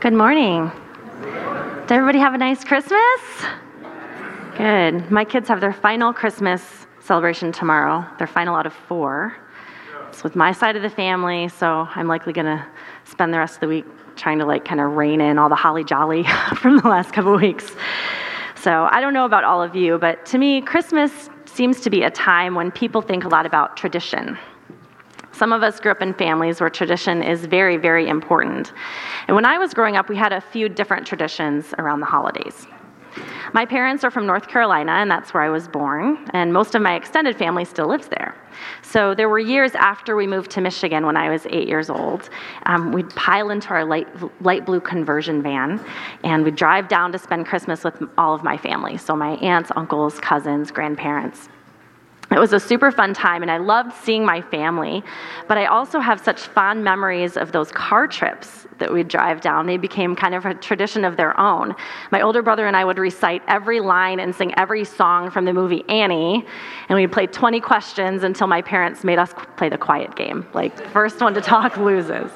Good morning. Did everybody have a nice Christmas? Good. My kids have their final Christmas celebration tomorrow, their final out of four. It's with my side of the family, so I'm likely going to spend the rest of the week trying to kind of rein in all the holly jolly from the last couple of weeks. So I don't know about all of you, but to me, Christmas seems to be a time when people think a lot about tradition. Some of us grew up in families where tradition is very, very important. And when I was growing up, we had a few different traditions around the holidays. My parents are from North Carolina, and that's where I was born, and most of my extended family still lives there. So there were years after we moved to Michigan when I was 8 years old, we'd pile into our light blue conversion van, and we'd drive down to spend Christmas with all of my family, so my aunts, uncles, cousins, grandparents. It was a super fun time, and I loved seeing my family, but I also have such fond memories of those car trips that we'd drive down. They became kind of a tradition of their own. My older brother and I would recite every line and sing every song from the movie Annie, and we'd play 20 questions until my parents made us play the quiet game. First one to talk loses.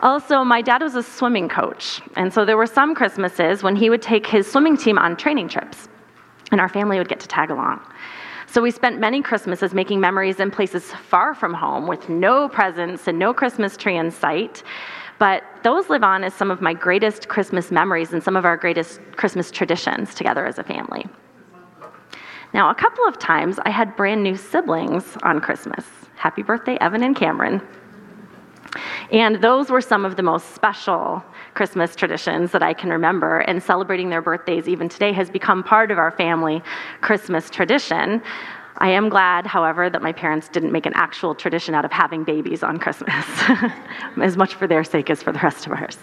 Also, my dad was a swimming coach, and so there were some Christmases when he would take his swimming team on training trips, and our family would get to tag along. So we spent many Christmases making memories in places far from home with no presents and no Christmas tree in sight, but those live on as some of my greatest Christmas memories and some of our greatest Christmas traditions together as a family. Now, a couple of times I had brand new siblings on Christmas. Happy birthday, Evan and Cameron. And those were some of the most special Christmas traditions that I can remember, and celebrating their birthdays even today has become part of our family Christmas tradition. I am glad, however, that my parents didn't make an actual tradition out of having babies on Christmas, as much for their sake as for the rest of ours.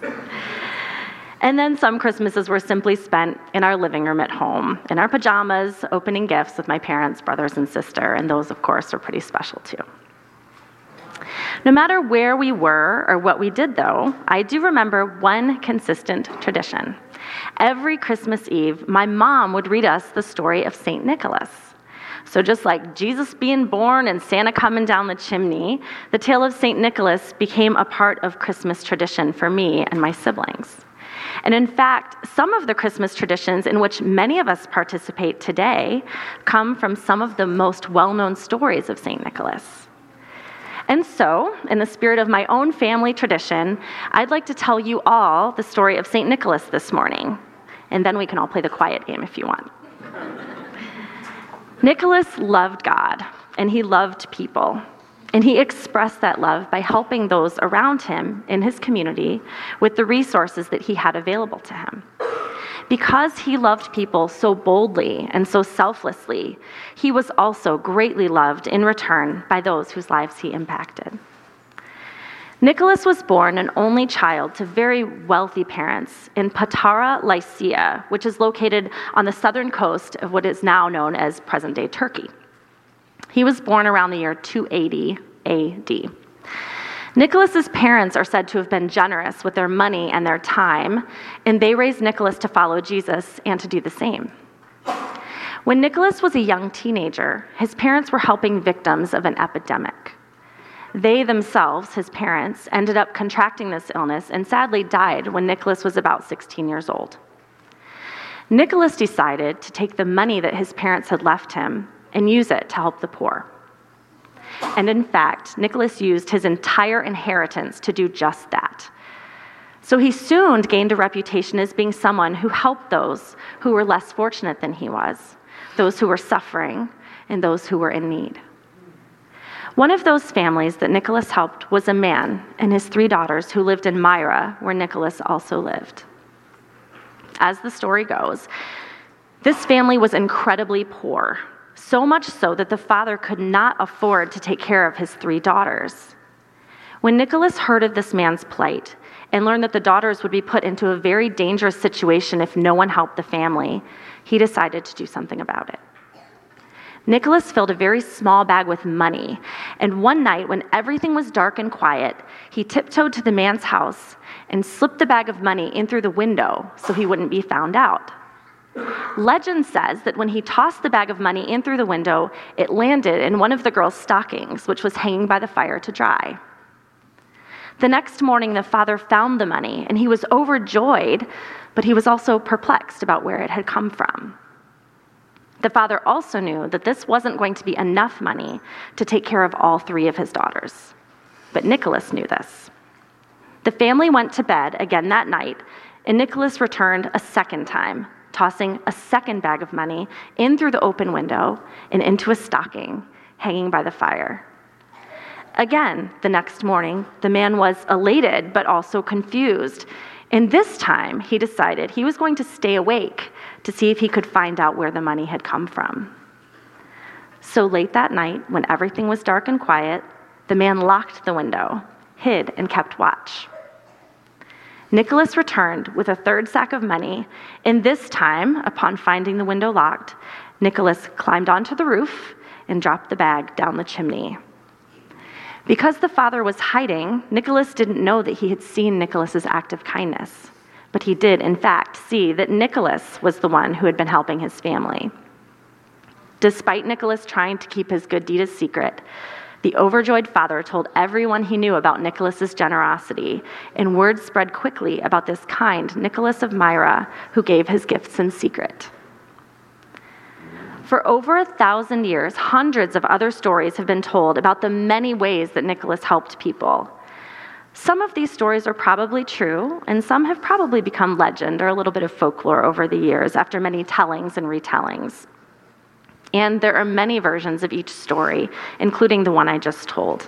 And then some Christmases were simply spent in our living room at home, in our pajamas, opening gifts with my parents, brothers, and sister, and those, of course, are pretty special too. No matter where we were or what we did, though, I do remember one consistent tradition. Every Christmas Eve, my mom would read us the story of St. Nicholas. So just like Jesus being born and Santa coming down the chimney, the tale of St. Nicholas became a part of Christmas tradition for me and my siblings. And in fact, some of the Christmas traditions in which many of us participate today come from some of the most well-known stories of St. Nicholas. And so, in the spirit of my own family tradition, I'd like to tell you all the story of St. Nicholas this morning. And then we can all play the quiet game if you want. Nicholas loved God, and he loved people. And he expressed that love by helping those around him in his community with the resources that he had available to him. Because he loved people so boldly and so selflessly, he was also greatly loved in return by those whose lives he impacted. Nicholas was born an only child to very wealthy parents in Patara, Lycia, which is located on the southern coast of what is now known as present-day Turkey. He was born around the year 280 AD. Nicholas's parents are said to have been generous with their money and their time, and they raised Nicholas to follow Jesus and to do the same. When Nicholas was a young teenager, his parents were helping victims of an epidemic. They themselves, his parents, ended up contracting this illness and sadly died when Nicholas was about 16 years old. Nicholas decided to take the money that his parents had left him and use it to help the poor. And in fact, Nicholas used his entire inheritance to do just that. So he soon gained a reputation as being someone who helped those who were less fortunate than he was, those who were suffering, and those who were in need. One of those families that Nicholas helped was a man and his three daughters who lived in Myra, where Nicholas also lived. As the story goes, this family was incredibly poor. So much so that the father could not afford to take care of his three daughters. When Nicholas heard of this man's plight and learned that the daughters would be put into a very dangerous situation if no one helped the family, he decided to do something about it. Nicholas filled a very small bag with money, and one night when everything was dark and quiet, he tiptoed to the man's house and slipped the bag of money in through the window so he wouldn't be found out. Legend says that when he tossed the bag of money in through the window, it landed in one of the girl's stockings, which was hanging by the fire to dry. The next morning, the father found the money, and he was overjoyed, but he was also perplexed about where it had come from. The father also knew that this wasn't going to be enough money to take care of all three of his daughters. But Nicholas knew this. The family went to bed again that night, and Nicholas returned a second time, tossing a second bag of money in through the open window and into a stocking hanging by the fire. Again, the next morning, the man was elated but also confused. And this time, he decided he was going to stay awake to see if he could find out where the money had come from. So late that night, when everything was dark and quiet, the man locked the window, hid, and kept watch. Nicholas returned with a third sack of money, and this time, upon finding the window locked, Nicholas climbed onto the roof and dropped the bag down the chimney. Because the father was hiding, Nicholas didn't know that he had seen Nicholas's act of kindness, but he did, in fact, see that Nicholas was the one who had been helping his family. Despite Nicholas trying to keep his good deed a secret, the overjoyed father told everyone he knew about Nicholas's generosity, and word spread quickly about this kind Nicholas of Myra who gave his gifts in secret. For over 1,000 years, hundreds of other stories have been told about the many ways that Nicholas helped people. Some of these stories are probably true, and some have probably become legend or a little bit of folklore over the years after many tellings and retellings. And there are many versions of each story, including the one I just told.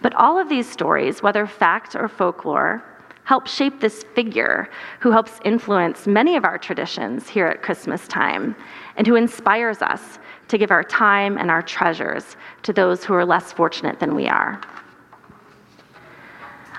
But all of these stories, whether fact or folklore, help shape this figure who helps influence many of our traditions here at Christmas time, and who inspires us to give our time and our treasures to those who are less fortunate than we are.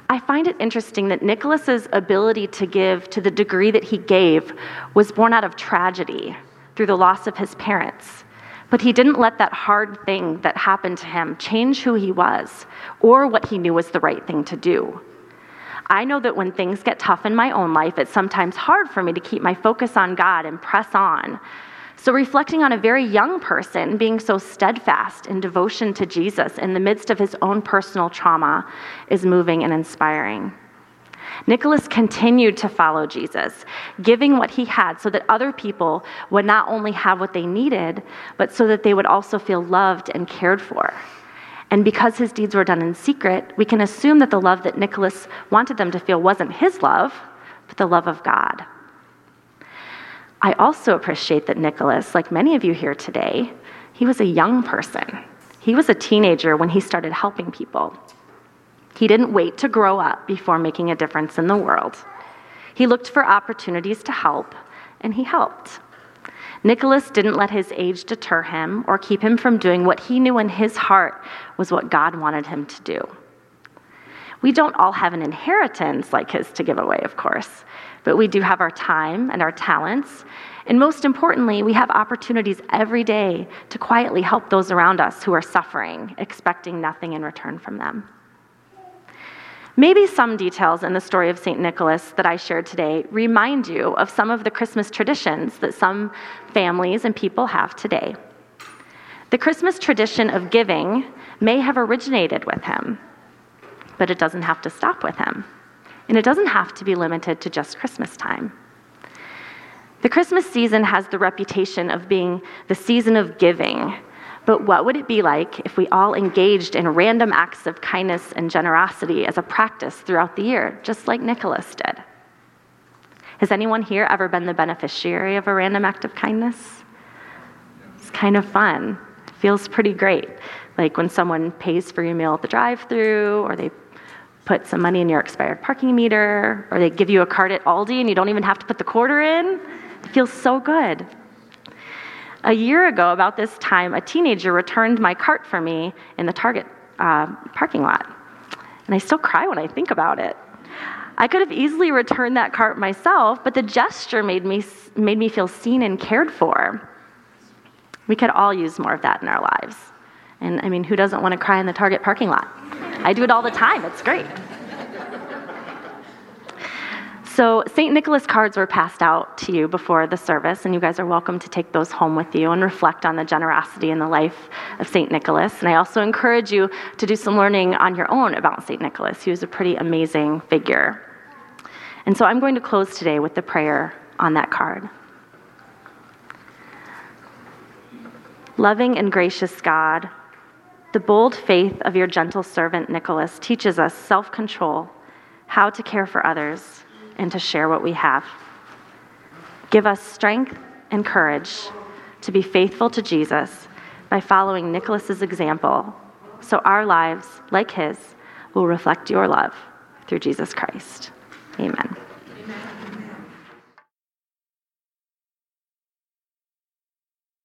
I find it interesting that Nicholas's ability to give to the degree that he gave was born out of tragedy through the loss of his parents, but he didn't let that hard thing that happened to him change who he was or what he knew was the right thing to do. I know that when things get tough in my own life, it's sometimes hard for me to keep my focus on God and press on. So reflecting on a very young person being so steadfast in devotion to Jesus in the midst of his own personal trauma is moving and inspiring. Nicholas continued to follow Jesus, giving what he had so that other people would not only have what they needed, but so that they would also feel loved and cared for. And because his deeds were done in secret, we can assume that the love that Nicholas wanted them to feel wasn't his love, but the love of God. I also appreciate that Nicholas, like many of you here today, he was a young person. He was a teenager when he started helping people. He didn't wait to grow up before making a difference in the world. He looked for opportunities to help, and he helped. Nicholas didn't let his age deter him or keep him from doing what he knew in his heart was what God wanted him to do. We don't all have an inheritance like his to give away, of course, but we do have our time and our talents, and most importantly, we have opportunities every day to quietly help those around us who are suffering, expecting nothing in return from them. Maybe some details in the story of St. Nicholas that I shared today remind you of some of the Christmas traditions that some families and people have today. The Christmas tradition of giving may have originated with him, but it doesn't have to stop with him, and it doesn't have to be limited to just Christmas time. The Christmas season has the reputation of being the season of giving. But what would it be like if we all engaged in random acts of kindness and generosity as a practice throughout the year, just like Nicholas did? Has anyone here ever been the beneficiary of a random act of kindness? It's kind of fun. It feels pretty great. Like when someone pays for your meal at the drive-thru, or they put some money in your expired parking meter, or they give you a card at Aldi and you don't even have to put the quarter in. It feels so good. A year ago, about this time, a teenager returned my cart for me in the Target parking lot, and I still cry when I think about it. I could have easily returned that cart myself, but the gesture made me feel seen and cared for. We could all use more of that in our lives. And I mean, who doesn't want to cry in the Target parking lot? I do it all the time. It's great. So St. Nicholas cards were passed out to you before the service, and you guys are welcome to take those home with you and reflect on the generosity in the life of St. Nicholas. And I also encourage you to do some learning on your own about St. Nicholas. He was a pretty amazing figure. And so I'm going to close today with the prayer on that card. Loving and gracious God, the bold faith of your gentle servant Nicholas teaches us self-control, how to care for others, and to share what we have. Give us strength and courage to be faithful to Jesus by following Nicholas's example, so our lives, like his, will reflect your love through Jesus Christ. Amen.